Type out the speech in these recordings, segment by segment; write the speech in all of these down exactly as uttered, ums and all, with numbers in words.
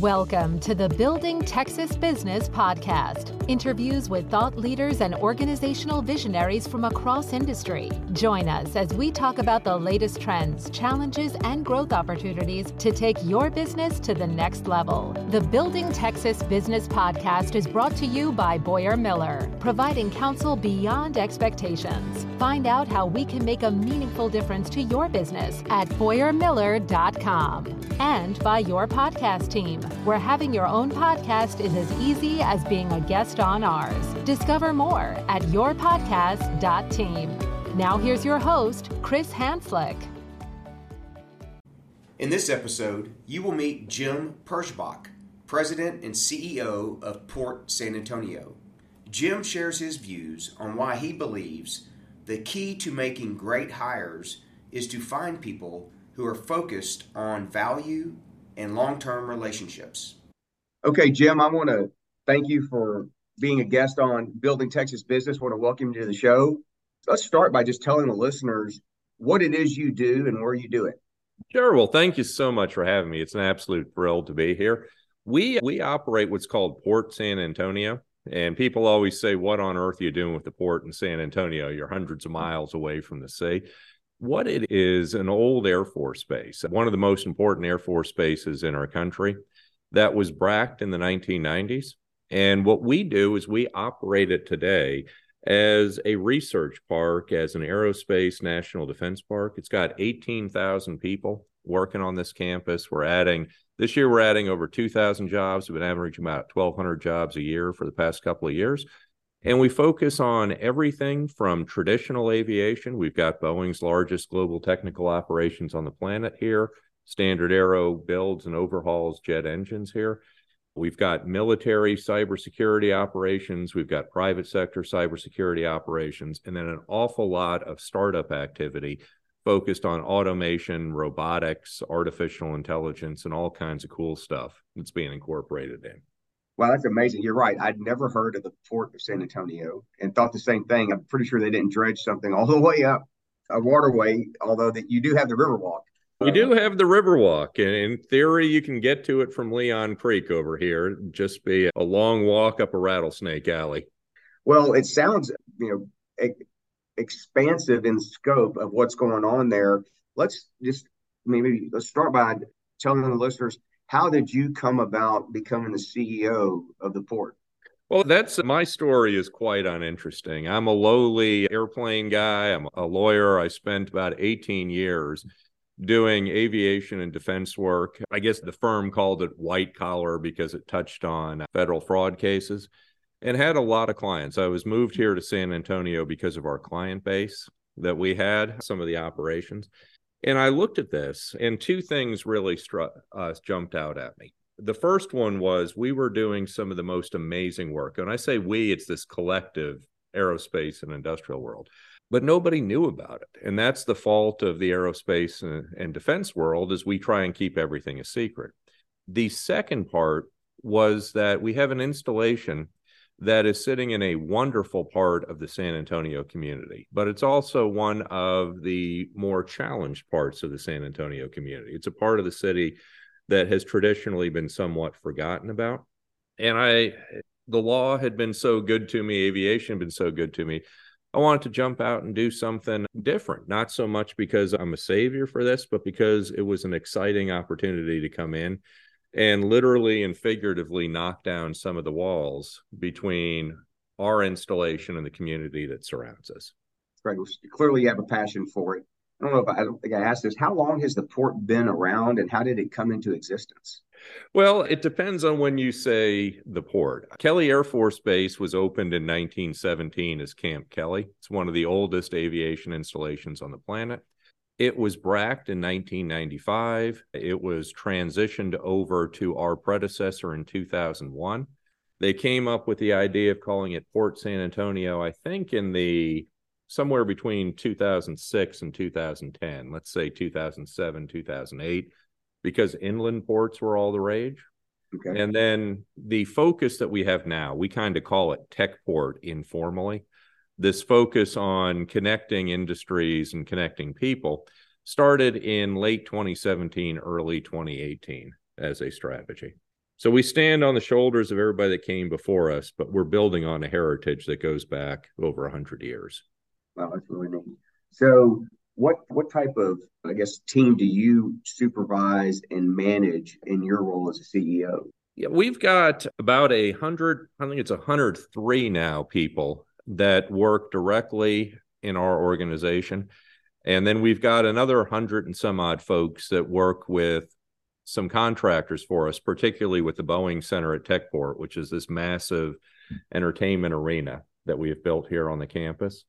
Welcome to the Building Texas Business Podcast. Interviews with thought leaders and organizational visionaries from across industry. Join us as we talk about the latest trends, challenges, and growth opportunities to take your business to the next level. The Building Texas Business Podcast is brought to you by Boyer Miller, providing counsel beyond expectations. Find out how we can make a meaningful difference to your business at boyer miller dot com and by your podcast team, where having your own podcast is as easy as being a guest on ours. Discover more at your podcast dot team. Now here's your host, Chris Hanslick. In this episode, you will meet Jim Perschbach, President and C E O of Port San Antonio. Jim shares his views on why he believes the key to making great hires is to find people who are focused on value and long-term relationships. Okay, Jim, I want to thank you for being a guest on Building Texas Business. I want to welcome you to the show. Let's start by just telling the listeners what it is you do and where you do it. Sure. Well, thank you so much for having me. It's an absolute thrill to be here. We we operate what's called Port San Antonio. And people always say, what on earth are you doing with the port in San Antonio? You're hundreds of miles away from the sea. What it is, an old Air Force base, one of the most important Air Force bases in our country, that was BRACT in the nineteen nineties. And what we do is we operate it today as a research park, as an aerospace national defense park. It's got eighteen thousand people working on this campus. We're adding, this year we're adding over two thousand jobs. We've been averaging about twelve hundred jobs a year for the past couple of years. And we focus on everything from traditional aviation. We've got Boeing's largest global technical operations on the planet here. Standard Aero builds and overhauls jet engines here. We've got military cybersecurity operations. We've got private sector cybersecurity operations, and then an awful lot of startup activity focused on automation, robotics, artificial intelligence, and all kinds of cool stuff that's being incorporated in. Wow, that's amazing. You're right. I'd never heard of the Port of San Antonio and thought the same thing. I'm pretty sure they didn't dredge something all the way up a waterway, although that you do have the Riverwalk. We do have the Riverwalk, and in theory, you can get to it from Leon Creek over here. It'd just be a long walk up a rattlesnake alley. Well, it sounds, you know, e- expansive in scope of what's going on there. Let's just maybe let's start by telling the listeners, how did you come about becoming the C E O of the port? Well, that's my story is quite uninteresting. I'm a lowly airplane guy. I'm a lawyer. I spent about eighteen years doing aviation and defense work. I guess the firm called it white collar because it touched on federal fraud cases and had a lot of clients. I was moved here to San Antonio because of our client base that we had, some of the operations. And I looked at this, and two things really struck, uh, jumped out at me. The first one was we were doing some of the most amazing work. And I say we, it's this collective aerospace and industrial world, but nobody knew about it. And that's the fault of the aerospace and, and defense world, is we try and keep everything a secret. The second part was that we have an installation that is sitting in a wonderful part of the San Antonio community, but it's also one of the more challenged parts of the San Antonio community. It's a part of the city that has traditionally been somewhat forgotten about. And I, the law had been so good to me, aviation had been so good to me, I wanted to jump out and do something different, not so much because I'm a savior for this, but because it was an exciting opportunity to come in and literally and figuratively knock down some of the walls between our installation and the community that surrounds us. Right. Well, clearly you have a passion for it. I don't know if I, I don't think I asked this. How long has the port been around and how did it come into existence? Well, it depends on when you say the port. Kelly Air Force Base was opened in nineteen seventeen as Camp Kelly. It's one of the oldest aviation installations on the planet. It was BRACT in nineteen ninety-five. It was transitioned over to our predecessor in two thousand one. They came up with the idea of calling it Port San Antonio, I think in the somewhere between two thousand six and two thousand ten, let's say two thousand seven, two thousand eight, because inland ports were all the rage. Okay. And then the focus that we have now, we kind of call it Techport informally. This focus on connecting industries and connecting people started in late twenty seventeen, early twenty eighteen as a strategy. So we stand on the shoulders of everybody that came before us, but we're building on a heritage that goes back over one hundred years. Wow, that's really neat. So what what type of, I guess, team do you supervise and manage in your role as a C E O? Yeah, we've got about a hundred, I think it's one hundred three now people that work directly in our organization. And then we've got another hundred and some odd folks that work with some contractors for us, particularly with the Boeing Center at Techport, which is this massive entertainment arena that we have built here on the campus.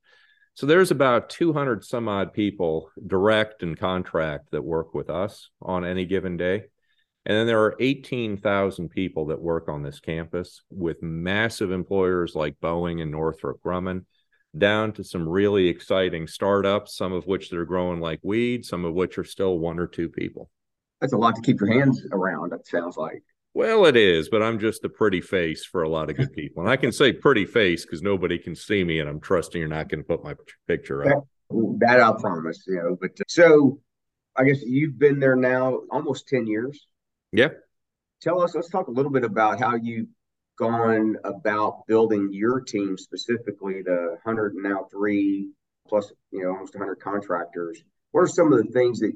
So there's about two hundred some odd people direct and contract that work with us on any given day. And then there are eighteen thousand people that work on this campus with massive employers like Boeing and Northrop Grumman, down to some really exciting startups, some of which they're growing like weed, some of which are still one or two people. That's a lot to keep your hands around, it sounds like. Well, it is, but I'm just the pretty face for a lot of good people. And I can say pretty face because nobody can see me, and I'm trusting you're not going to put my picture up. That, that I promise, you know. But, uh, so I guess you've been there now almost ten years. Yeah. Tell us, let's talk a little bit about how you've gone about building your team, specifically the one hundred and now three plus, you know, almost one hundred contractors. What are some of the things that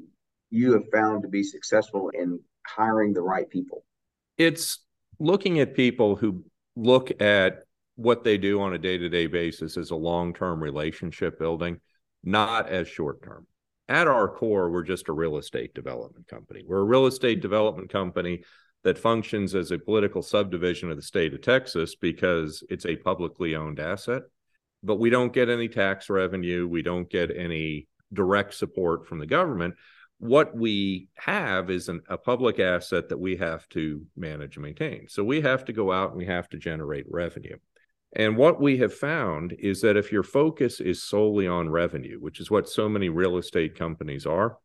you have found to be successful in hiring the right people? It's looking at people who look at what they do on a day-to-day basis as a long-term relationship building, not as short-term. At our core, we're just a real estate development company. We're a real estate development company that functions as a political subdivision of the state of Texas because it's a publicly owned asset, but we don't get any tax revenue. We don't get any direct support from the government. What we have is an, a public asset that we have to manage and maintain. So we have to go out and we have to generate revenue. And what we have found is that if your focus is solely on revenue, which is what so many real estate companies are,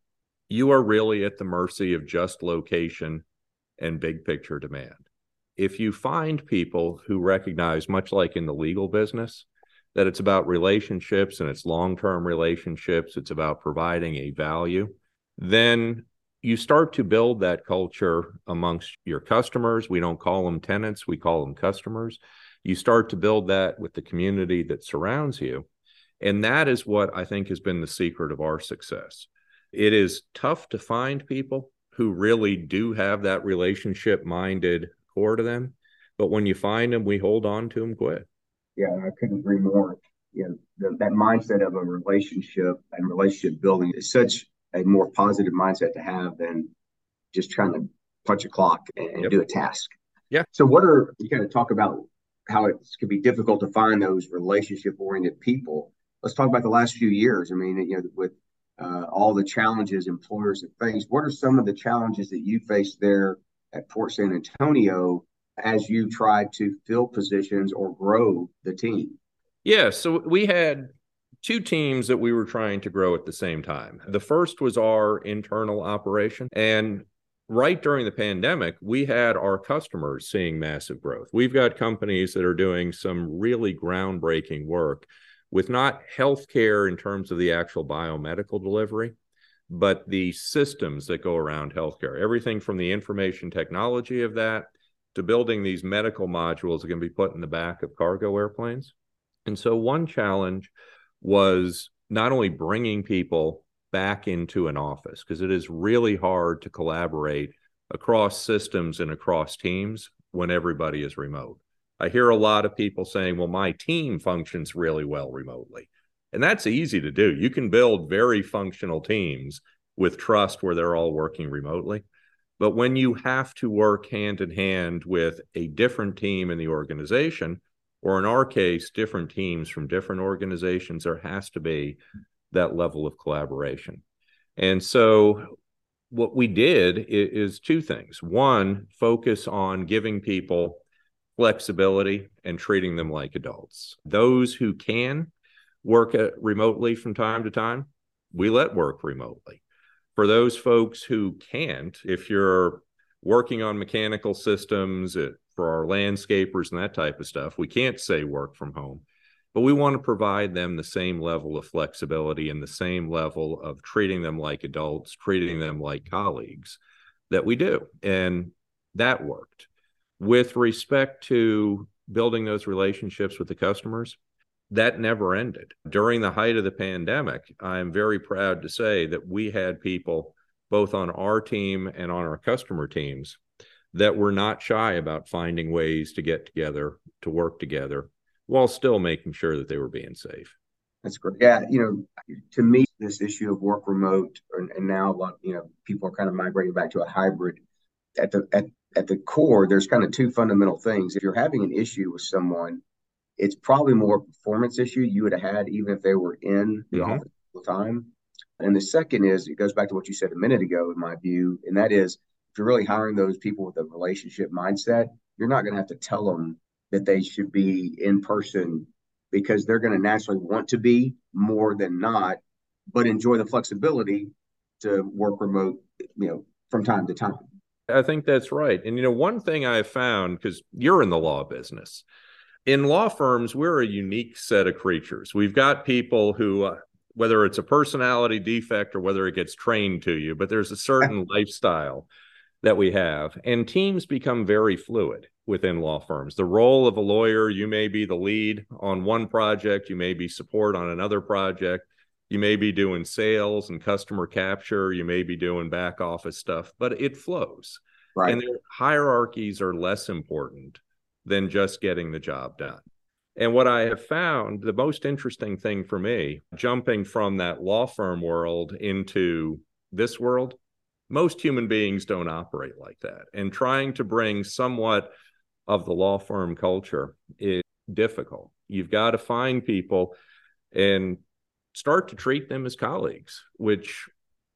you are really at the mercy of just location and big picture demand. If you find people who recognize, much like in the legal business, that it's about relationships and it's long-term relationships, it's about providing a value, then you start to build that culture amongst your customers. We don't call them tenants, we call them customers. You start to build that with the community that surrounds you. And that is what I think has been the secret of our success. It is tough to find people who really do have that relationship-minded core to them. But when you find them, we hold on to them quick. Yeah, I couldn't agree more. Yeah, the, that mindset of a relationship and relationship building is such a more positive mindset to have than just trying to punch a clock and yep. do a task. Yeah. So what are, you kind of talk about how it could be difficult to find those relationship-oriented people. Let's talk about the last few years. I mean, you know, with uh, all the challenges employers have faced, what are some of the challenges that you faced there at Port San Antonio as you tried to fill positions or grow the team? Yeah, so we had two teams that we were trying to grow at the same time. The first was our internal operation. And right during the pandemic, we had our customers seeing massive growth. We've got companies that are doing some really groundbreaking work with not healthcare in terms of the actual biomedical delivery, but the systems that go around healthcare, everything from the information technology of that to building these medical modules that can be put in the back of cargo airplanes. And so one challenge was not only bringing people back into an office, because it is really hard to collaborate across systems and across teams when everybody is remote. I hear a lot of people saying, well, my team functions really well remotely. And that's easy to do. You can build very functional teams with trust where they're all working remotely. But when you have to work hand in hand with a different team in the organization, or in our case, different teams from different organizations, there has to be that level of collaboration. And so what we did is two things. One, focus on giving people flexibility and treating them like adults. Those who can work remotely from time to time, we let work remotely. For those folks who can't, if you're working on mechanical systems, it, for our landscapers and that type of stuff, we can't say work from home, but we want to provide them the same level of flexibility and the same level of treating them like adults, treating them like colleagues that we do. And that worked. With respect to building those relationships with the customers, that never ended. During the height of the pandemic, I'm very proud to say that we had people both on our team and on our customer teams that were not shy about finding ways to get together, to work together, while still making sure that they were being safe. That's great. Yeah, you know, to me, this issue of work remote, and, and now, you know, people are kind of migrating back to a hybrid. At the at, at the core, there's kind of two fundamental things. If you're having an issue with someone, it's probably more a performance issue you would have had even if they were in the mm-hmm. office all the time. And the second is, it goes back to what you said a minute ago, in my view, and that is, if you're really hiring those people with a relationship mindset, you're not going to have to tell them that they should be in person, because they're going to naturally want to be more than not, but enjoy the flexibility to work remote, you know, from time to time. I think that's right. And, you know, one thing I found, because you're in the law business, in law firms, we're a unique set of creatures. We've got people who, uh, whether it's a personality defect or whether it gets trained to you, but there's a certain lifestyle that we have. And teams become very fluid within law firms. The role of a lawyer, you may be the lead on one project, you may be support on another project, you may be doing sales and customer capture, you may be doing back office stuff, but it flows. Right. And their hierarchies are less important than just getting the job done. And what I have found, the most interesting thing for me, jumping from that law firm world into this world, most human beings don't operate like that. And trying to bring somewhat of the law firm culture is difficult. You've got to find people and start to treat them as colleagues, which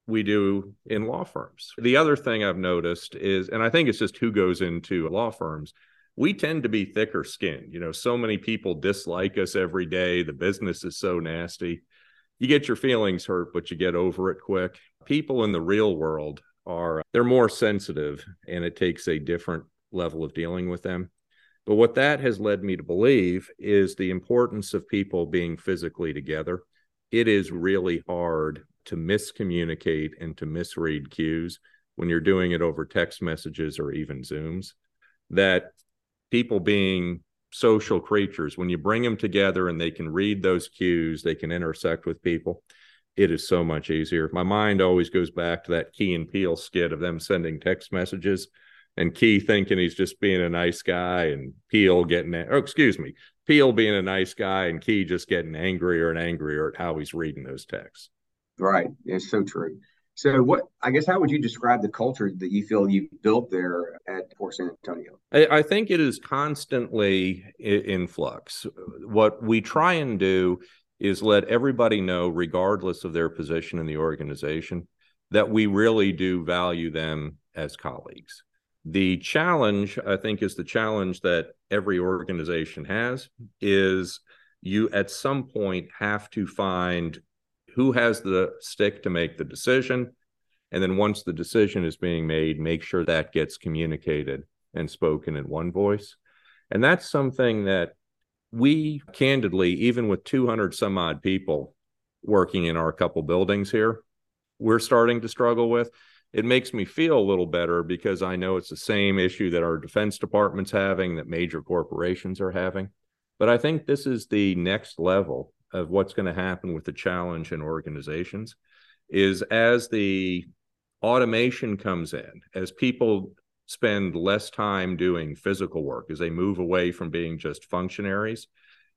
we do in law firms. The other thing I've noticed is, and I think it's just who goes into law firms, we tend to be thicker skinned. You know, so many people dislike us every day. The business is so nasty. You get your feelings hurt, but you get over it quick. People in the real world are, they're more sensitive, and it takes a different level of dealing with them. But what that has led me to believe is the importance of people being physically together. It is really hard to miscommunicate and to misread cues when you're doing it over text messages or even Zooms. That people being social creatures, when you bring them together and they can read those cues, they can intersect with people, it is so much easier. My mind always goes back to that Key and Peele skit of them sending text messages and Key thinking he's just being a nice guy and Peele getting, oh, excuse me, Peele being a nice guy and Key just getting angrier and angrier at how he's reading those texts. Right. It's so true. So what, I guess, how would you describe the culture that you feel you built there at Port San Antonio? I, I think it is constantly in, in flux. What we try and do is let everybody know, regardless of their position in the organization, that we really do value them as colleagues. The challenge, I think, is the challenge that every organization has, is you at some point have to find who has the stick to make the decision. And then once the decision is being made, make sure that gets communicated and spoken in one voice. And that's something that we candidly, even with two hundred some odd people working in our couple buildings here, we're starting to struggle with. It makes me feel a little better because I know it's the same issue that our defense department's having, that major corporations are having. But I think this is the next level of what's going to happen with the challenge in organizations, is as the automation comes in, as people spend less time doing physical work, as they move away from being just functionaries,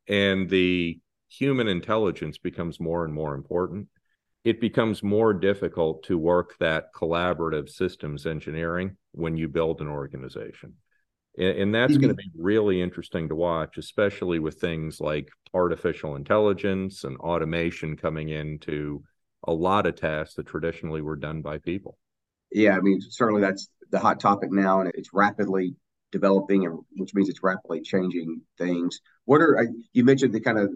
and the human intelligence becomes more and more important, it becomes more difficult to work that collaborative systems engineering when you build an organization. And that's mm-hmm. going to be really interesting to watch, especially with things like artificial intelligence and automation coming into a lot of tasks that traditionally were done by people. Yeah, I mean, certainly that's the hot topic now, and it's rapidly developing, and which means it's rapidly changing things. What are, you mentioned the kind of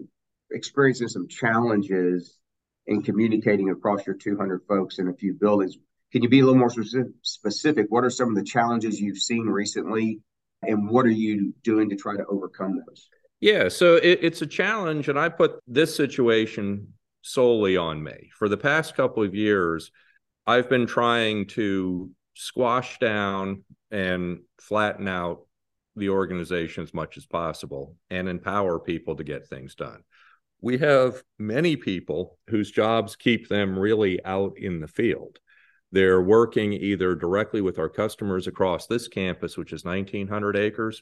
experiencing some challenges in communicating across your two hundred folks in a few buildings. Can you be a little more specific? What are some of the challenges you've seen recently? And what are you doing to try to overcome those? Yeah, so it, it's a challenge. And I put this situation solely on me. For the past couple of years, I've been trying to squash down and flatten out the organization as much as possible and empower people to get things done. We have many people whose jobs keep them really out in the field. They're working either directly with our customers across this campus, which is nineteen hundred acres,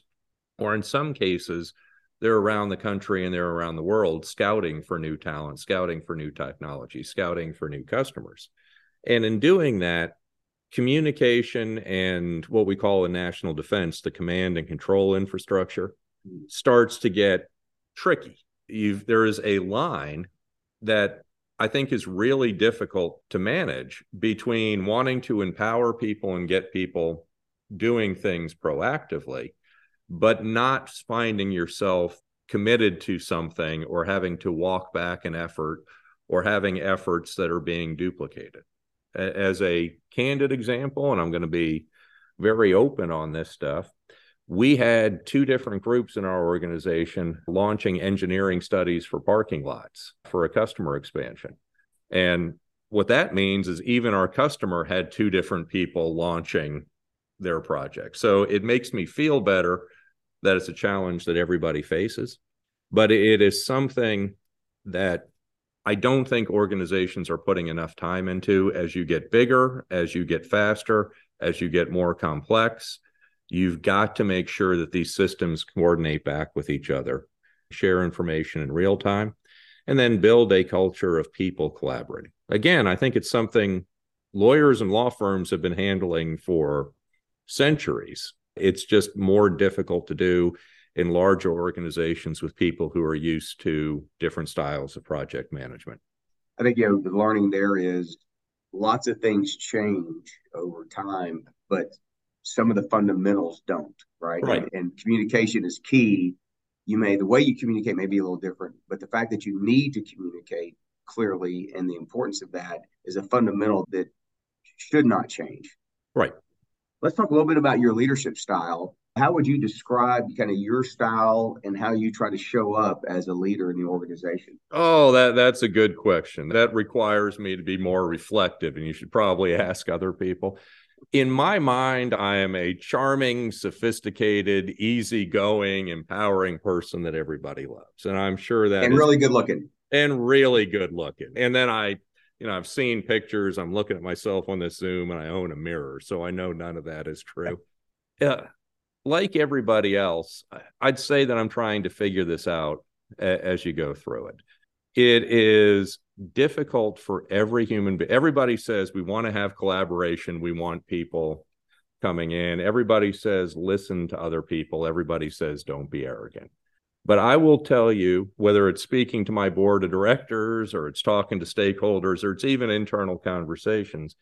or in some cases, they're around the country and they're around the world scouting for new talent, scouting for new technology, scouting for new customers. And in doing that, communication and what we call in national defense, the command and control infrastructure, starts to get tricky. You've, there is a line that I think is really difficult to manage between wanting to empower people and get people doing things proactively, but not finding yourself committed to something or having to walk back an effort or having efforts that are being duplicated. As a candid example, and I'm going to be very open on this stuff, we had two different groups in our organization launching engineering studies for parking lots for a customer expansion. And what that means is even our customer had two different people launching their project. So it makes me feel better that it's a challenge that everybody faces, but it is something that I don't think organizations are putting enough time into. As you get bigger, as you get faster, as you get more complex, you've got to make sure that these systems coordinate back with each other, share information in real time, and then build a culture of people collaborating. Again, I think it's something lawyers and law firms have been handling for centuries. It's just more difficult to do in larger organizations with people who are used to different styles of project management. I think, you know, the learning there is lots of things change over time, but some of the fundamentals don't, right? Right. And, and communication is key. You may, the way you communicate may be a little different, but the fact that you need to communicate clearly and the importance of that is a fundamental that should not change. Right. Let's talk a little bit about your leadership style. How would you describe kind of your style and how you try to show up as a leader in the organization? Oh, that that's a good question. That requires me to be more reflective, and you should probably ask other people. In my mind, I am a charming, sophisticated, easygoing, empowering person that everybody loves. And I'm sure that... And is, really good looking. And really good looking. And then I... You know, I've seen pictures, I'm looking at myself on this Zoom and I own a mirror, so I know none of that is true. Uh, like everybody else, I'd say that I'm trying to figure this out a- as you go through it. It is difficult for every human being. Everybody says we want to have collaboration. We want people coming in. Everybody says listen to other people. Everybody says don't be arrogant. But I will tell you, whether it's speaking to my board of directors or it's talking to stakeholders or it's even internal conversations,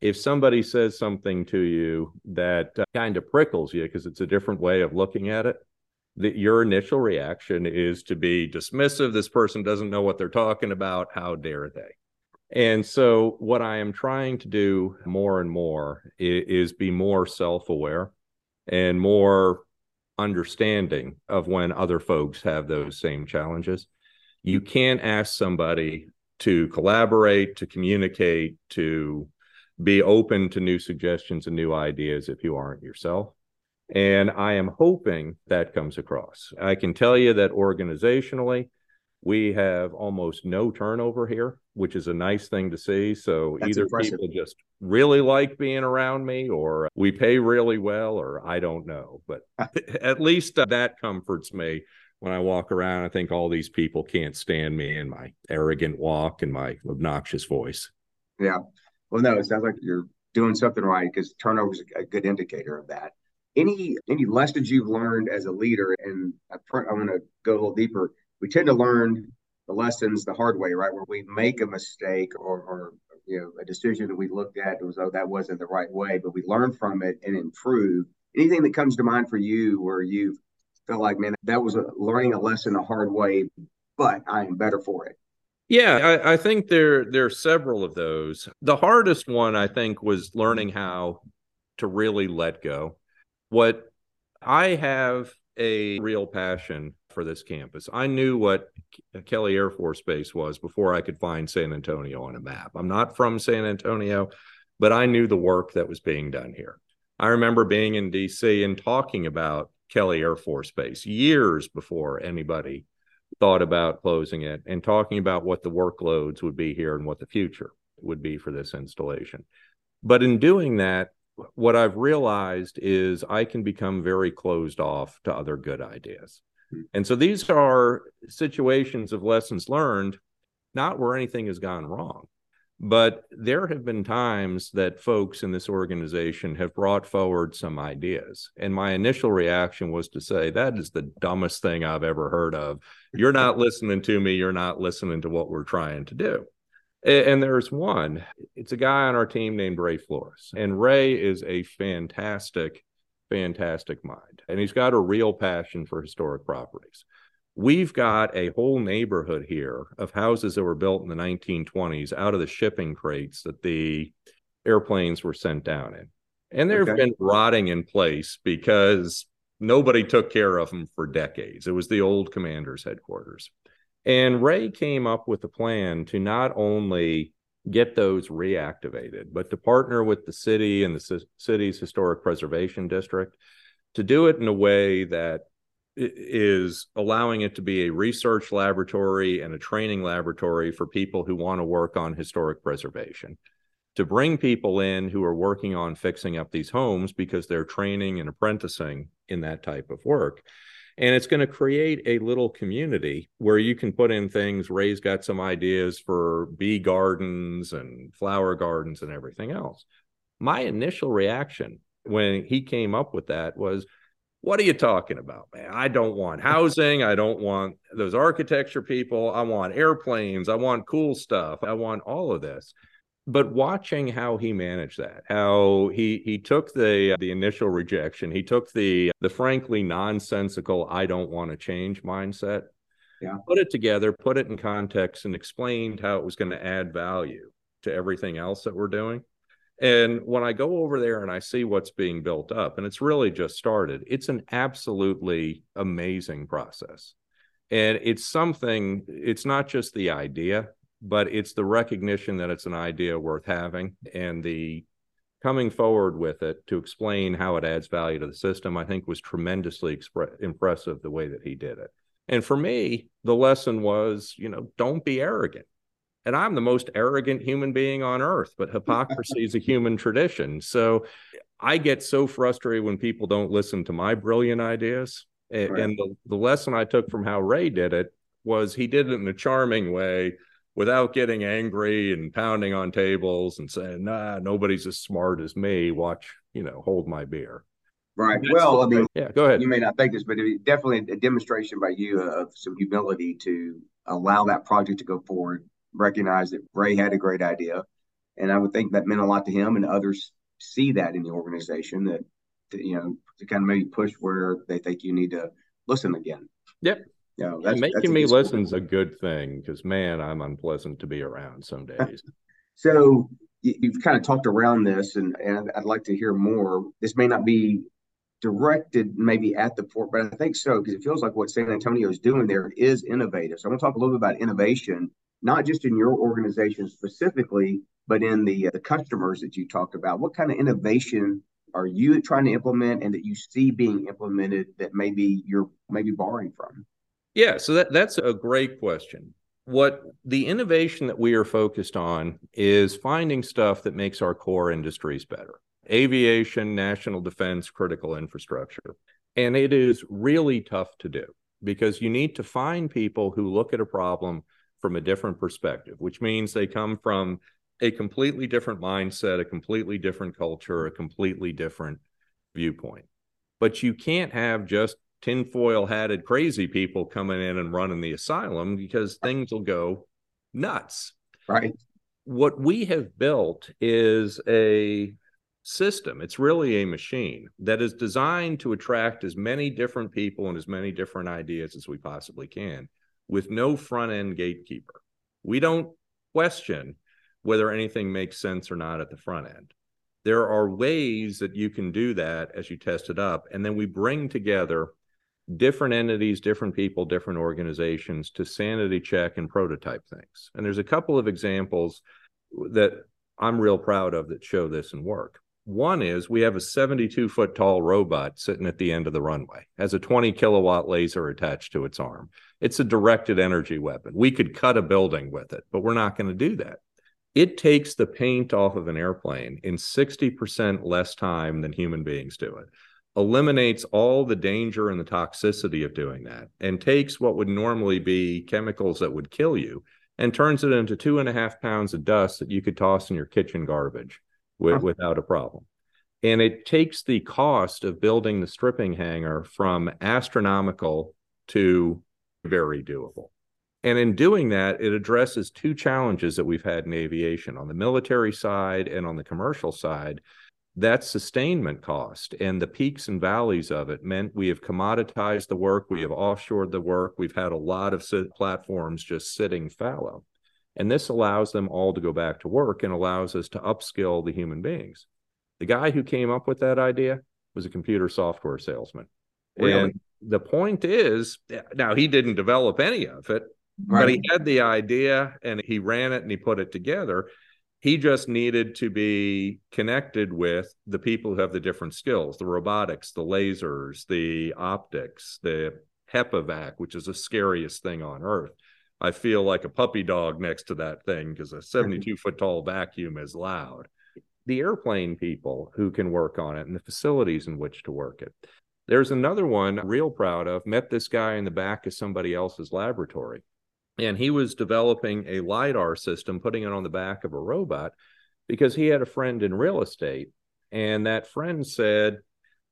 if somebody says something to you that kind of prickles you because it's a different way of looking at it, that your initial reaction is to be dismissive. This person doesn't know what they're talking about. How dare they? And so what I am trying to do more and more is be more self-aware and more understanding of when other folks have those same challenges. You can't ask somebody to collaborate, to communicate, to be open to new suggestions and new ideas if you aren't yourself. And I am hoping that comes across. I can tell you that organizationally, we have almost no turnover here, which is a nice thing to see. So That's either impressive. People just really like being around me, or we pay really well, or I don't know. But at least uh, that comforts me when I walk around. I think all these people can't stand me and my arrogant walk and my obnoxious voice. Yeah. Well, no, it sounds like you're doing something right, because turnover is a good indicator of that. Any any lessons you've learned as a leader, and I pr- I'm going to go a little deeper. We tend to learn the lessons the hard way, right? Where we make a mistake or, or you know, a decision that we looked at was, oh, that wasn't the right way, but we learn from it and improve. Anything that comes to mind for you where you felt like, man, that was a, learning a lesson the hard way, but I am better for it? Yeah, I, I think there, there are several of those. The hardest one, I think, was learning how to really let go. What I have a real passion for this campus. I knew what Kelly Air Force Base was before I could find San Antonio on a map. I'm not from San Antonio, but I knew the work that was being done here. I remember being in D C and talking about Kelly Air Force Base years before anybody thought about closing it, and talking about what the workloads would be here and what the future would be for this installation. But in doing that, what I've realized is I can become very closed off to other good ideas. And so these are situations of lessons learned, not where anything has gone wrong, but there have been times that folks in this organization have brought forward some ideas. And my initial reaction was to say, that is the dumbest thing I've ever heard of. You're not listening to me. You're not listening to what we're trying to do. And there's one, it's a guy on our team named Ray Flores. And Ray is a fantastic, fantastic mind. And he's got a real passion for historic properties. We've got a whole neighborhood here of houses that were built in the nineteen twenties out of the shipping crates that the airplanes were sent down in. And they've okay. been rotting in place because nobody took care of them for decades. It was the old commander's headquarters. And Ray came up with a plan to not only get those reactivated, but to partner with the city and the city's historic preservation district to do it in a way that is allowing it to be a research laboratory and a training laboratory for people who want to work on historic preservation, to bring people in who are working on fixing up these homes because they're training and apprenticing in that type of work. And it's going to create a little community where you can put in things. Ray's got some ideas for bee gardens and flower gardens and everything else. My initial reaction when he came up with that was, what are you talking about, man? I don't want housing. I don't want those architecture people. I want airplanes. I want cool stuff. I want all of this. But watching how he managed that, how he he took the the initial rejection, he took the the frankly nonsensical I don't want to change mindset, yeah. put it together, put it in context, and explained how it was going to add value to everything else that we're doing. And when I go over there and I see what's being built up, and it's really just started, it's an absolutely amazing process. And it's something, it's not just the idea, but it's the recognition that it's an idea worth having, and the coming forward with it to explain how it adds value to the system, I think was tremendously expre- impressive the way that he did it. And for me, the lesson was, you know, don't be arrogant. And I'm the most arrogant human being on earth, but hypocrisy is a human tradition. So I get so frustrated when people don't listen to my brilliant ideas. Right. And the, the lesson I took from how Ray did it was he did it in a charming way, without getting angry and pounding on tables and saying, nah, nobody's as smart as me. Watch, you know, hold my beer. Right. That's well, I mean, yeah, go ahead. You may not think this, but it definitely a demonstration by you of some humility to allow that project to go forward, recognize that Ray had a great idea. And I would think that meant a lot to him, and others see that in the organization that, to, you know, to kind of maybe push where they think you need to listen again. Yep. You know, that's, making that's me listen's a good thing, because man, I'm unpleasant to be around some days. So you've kind of talked around this, and, and I'd like to hear more. This may not be directed maybe at the port, but I think so, because it feels like what San Antonio is doing there is innovative. So I want to talk a little bit about innovation, not just in your organization specifically, but in the uh, the customers that you talked about. What kind of innovation are you trying to implement, and that you see being implemented that maybe you're maybe borrowing from? Yeah, so that, that's a great question. What the innovation that we are focused on is finding stuff that makes our core industries better. Aviation, national defense, critical infrastructure. And it is really tough to do, because you need to find people who look at a problem from a different perspective, which means they come from a completely different mindset, a completely different culture, a completely different viewpoint. But you can't have just tinfoil-hatted crazy people coming in and running the asylum, because things will go nuts. Right. What we have built is a system. It's really a machine that is designed to attract as many different people and as many different ideas as we possibly can, with no front-end gatekeeper. We don't question whether anything makes sense or not at the front end. There are ways that you can do that as you test it up, and then we bring together different entities, different people, different organizations to sanity check and prototype things. And there's a couple of examples that I'm real proud of that show this in work. One is we have a seventy-two foot tall robot sitting at the end of the runway, has a twenty kilowatt laser attached to its arm. It's a directed energy weapon. We could cut a building with it, but we're not going to do that. It takes the paint off of an airplane in sixty percent less time than human beings do it, eliminates all the danger and the toxicity of doing that, and takes what would normally be chemicals that would kill you and turns it into two and a half pounds of dust that you could toss in your kitchen garbage without a problem. And it takes the cost of building the stripping hangar from astronomical to very doable. And in doing that, it addresses two challenges that we've had in aviation on the military side and on the commercial side. That sustainment cost and the peaks and valleys of it meant we have commoditized the work, we have offshored the work, we've had a lot of platforms just sitting fallow. And this allows them all to go back to work and allows us to upskill the human beings. The guy who came up with that idea was a computer software salesman. Really? And the point is, now he didn't develop any of it, right, but he had the idea and he ran it and he put it together. He just needed to be connected with the people who have the different skills, the robotics, the lasers, the optics, the HEPA vac, which is the scariest thing on earth. I feel like a puppy dog next to that thing because a seventy-two foot tall vacuum is loud. The airplane people who can work on it and the facilities in which to work it. There's another one I'm real proud of. Met this guy in the back of somebody else's laboratory. And he was developing a LIDAR system, putting it on the back of a robot because he had a friend in real estate. And that friend said,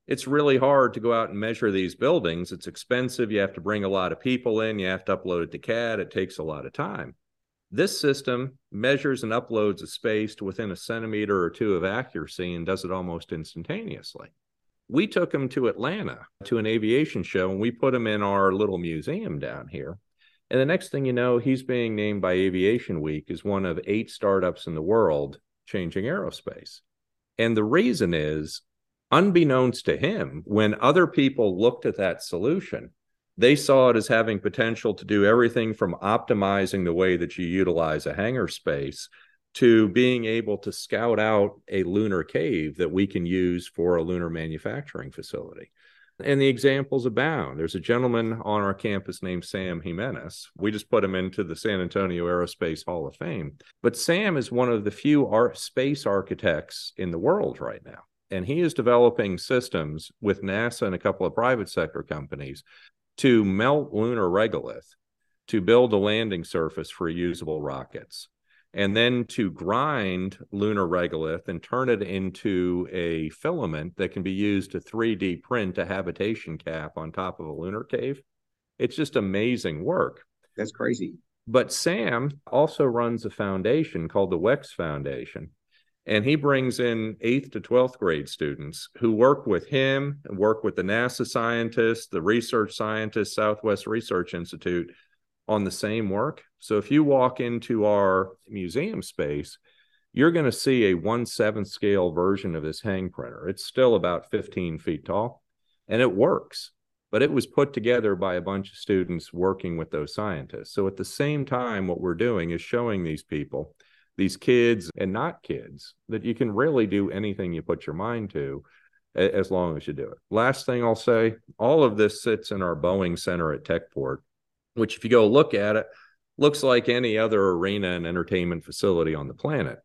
it's really hard to go out and measure these buildings. It's expensive. You have to bring a lot of people in. You have to upload it to C A D. It takes a lot of time. This system measures and uploads a space to within a centimeter or two of accuracy and does it almost instantaneously. We took him to Atlanta to an aviation show, and we put him in our little museum down here. And the next thing you know, he's being named by Aviation Week as one of eight startups in the world changing aerospace. And the reason is, unbeknownst to him, when other people looked at that solution, they saw it as having potential to do everything from optimizing the way that you utilize a hangar space to being able to scout out a lunar cave that we can use for a lunar manufacturing facility. And the examples abound. There's a gentleman on our campus named Sam Jimenez. We just put him into the San Antonio Aerospace Hall of Fame. But Sam is one of the few ar- space architects in the world right now. And he is developing systems with NASA and a couple of private sector companies to melt lunar regolith, to build a landing surface for reusable rockets, and then to grind lunar regolith and turn it into a filament that can be used to three D print a habitation cap on top of a lunar cave. It's just amazing work. That's crazy. But Sam also runs a foundation called the WEX Foundation. And he brings in eighth to twelfth grade students who work with him, work with the NASA scientists, the research scientists, Southwest Research Institute on the same work. So if you walk into our museum space, you're going to see a one seventh scale version of this hang printer. It's still about fifteen feet tall, and it works. But it was put together by a bunch of students working with those scientists. So at the same time, what we're doing is showing these people, these kids and not kids, that you can really do anything you put your mind to as long as you do it. Last thing I'll say, all of this sits in our Boeing Center at Techport, which if you go look at it, looks like any other arena and entertainment facility on the planet.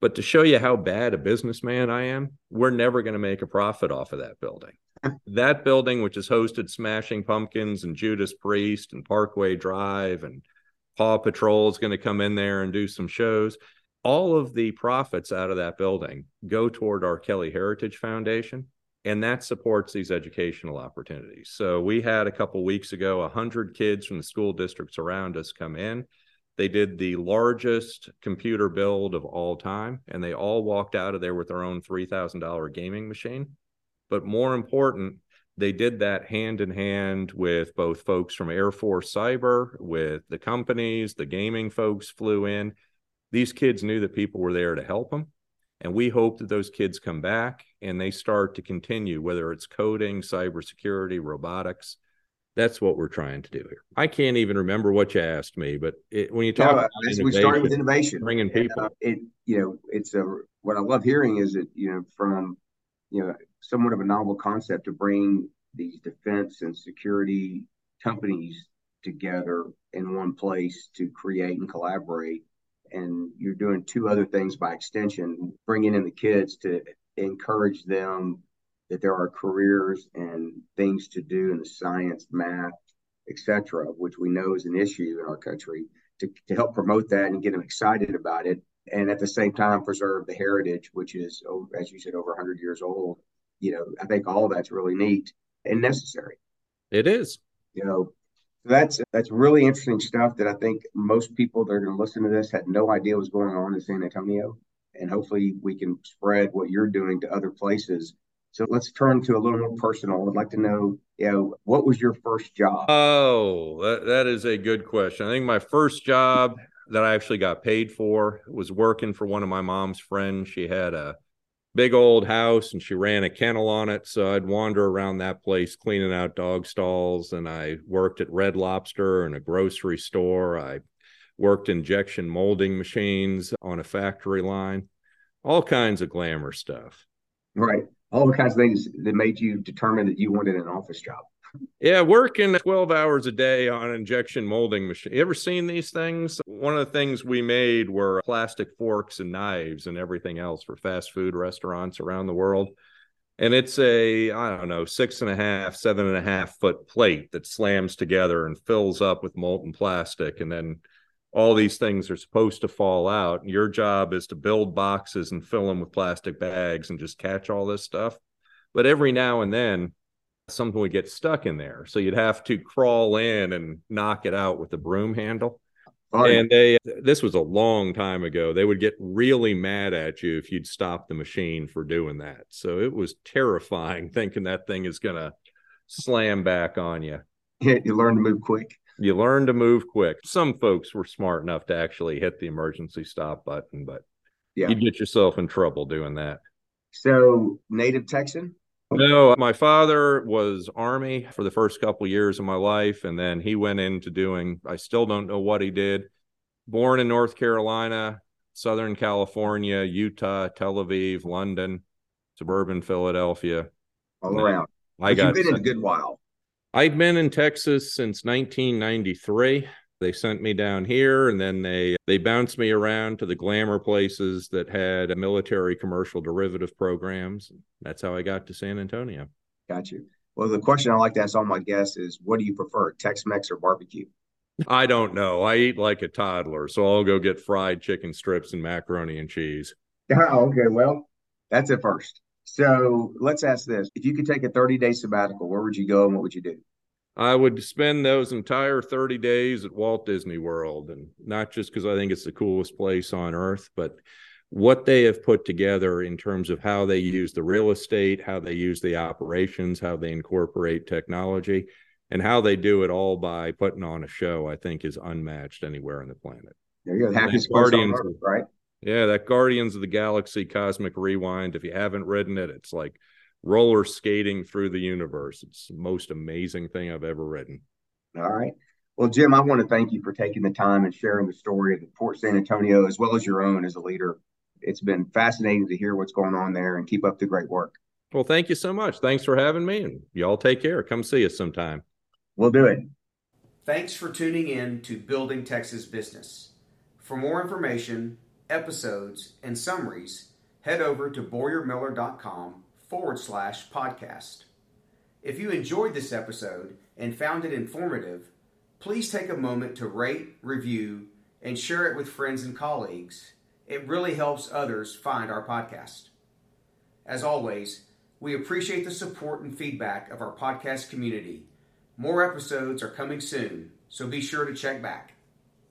But to show you how bad a businessman I am, we're never going to make a profit off of that building. That building, which has hosted Smashing Pumpkins and Judas Priest and Parkway Drive and Paw Patrol is going to come in there and do some shows. All of the profits out of that building go toward our Kelly Heritage Foundation, and that supports these educational opportunities. So we had a couple weeks ago, one hundred kids from the school districts around us come in. They did the largest computer build of all time, and they all walked out of there with their own three thousand dollars gaming machine. But more important, they did that hand in hand with both folks from Air Force Cyber, with the companies, the gaming folks flew in. These kids knew that people were there to help them. And we hope that those kids come back and they start to continue, whether it's coding, cybersecurity, robotics, That's what we're trying to do here. I can't even remember what you asked me, but it, when you talk no, about innovation, we started with innovation, bringing people. Uh, it you know, it's a what I love hearing is that you know from you know somewhat of a novel concept to bring these defense and security companies together in one place to create and collaborate. And you're doing two other things by extension, bringing in the kids to encourage them that there are careers and things to do in the science, math, et cetera, which we know is an issue in our country, to, to help promote that and get them excited about it. And at the same time, preserve the heritage, which is, as you said, over one hundred years old. You know, I think all of that's really neat and necessary. It is. You know, that's that's really interesting stuff that I think most people that are going to listen to this had no idea was going on in San Antonio. And hopefully we can spread what you're doing to other places. So let's turn to a little more personal. I'd like to know, you know, what was your first job? Oh, that, that is a good question. I think my first job that I actually got paid for was working for one of my mom's friends. She had a big old house and she ran a kennel on it. So I'd wander around that place cleaning out dog stalls. And I worked at Red Lobster and a grocery store. I worked injection molding machines on a factory line, all kinds of glamour stuff. Right. All the kinds of things that made you determine that you wanted an office job. Yeah, working twelve hours a day on an injection molding machine. You ever seen these things? One of the things we made were plastic forks and knives and everything else for fast food restaurants around the world. And it's a, I don't know, six and a half, seven and a half foot plate that slams together and fills up with molten plastic. And then all these things are supposed to fall out. And your job is to build boxes and fill them with plastic bags and just catch all this stuff. But every now and then, something would get stuck in there. So you'd have to crawl in and knock it out with a broom handle. Oh, and they, this was a long time ago. They would get really mad at you if you'd stop the machine for doing that. So it was terrifying thinking that thing is going to slam back on you. Yeah, you learn to move quick. You learn to move quick. Some folks were smart enough to actually hit the emergency stop button, but yeah, you'd get yourself in trouble doing that. So, native Texan? No, my father was Army for the first couple of years of my life, and then he went into doing, I still don't know what he did. Born in North Carolina, Southern California, Utah, Tel Aviv, London, suburban Philadelphia. All around. I got you've been in a good while. I've been in Texas since nineteen ninety-three. They sent me down here, and then they, they bounced me around to the glamour places that had military commercial derivative programs. That's how I got to San Antonio. Got you. Well, the question I like to ask all my guests is, what do you prefer, Tex-Mex or barbecue? I don't know. I eat like a toddler, so I'll go get fried chicken strips and macaroni and cheese. Oh, okay, well, that's it first. So let's ask this. If you could take a thirty-day sabbatical, where would you go and what would you do? I would spend those entire thirty days at Walt Disney World, and not just because I think it's the coolest place on earth, but what they have put together in terms of how they use the real estate, how they use the operations, how they incorporate technology, and how they do it all by putting on a show, I think is unmatched anywhere on the planet. There you go. The happiest place on earth, right? Yeah, that Guardians of the Galaxy Cosmic Rewind, if you haven't ridden it, it's like roller skating through the universe. It's the most amazing thing I've ever written. All right. Well, Jim, I want to thank you for taking the time and sharing the story of the Port San Antonio, as well as your own as a leader. It's been fascinating to hear what's going on there, and keep up the great work. Well, thank you so much. Thanks for having me, and y'all take care. Come see us sometime. We'll do it. Thanks for tuning in to Building Texas Business. For more information, episodes, and summaries, head over to boyer miller dot com forward slash podcast. If you enjoyed this episode and found it informative, please take a moment to rate, review, and share it with friends and colleagues. It really helps others find our podcast. As always, we appreciate the support and feedback of our podcast community. More episodes are coming soon, so be sure to check back.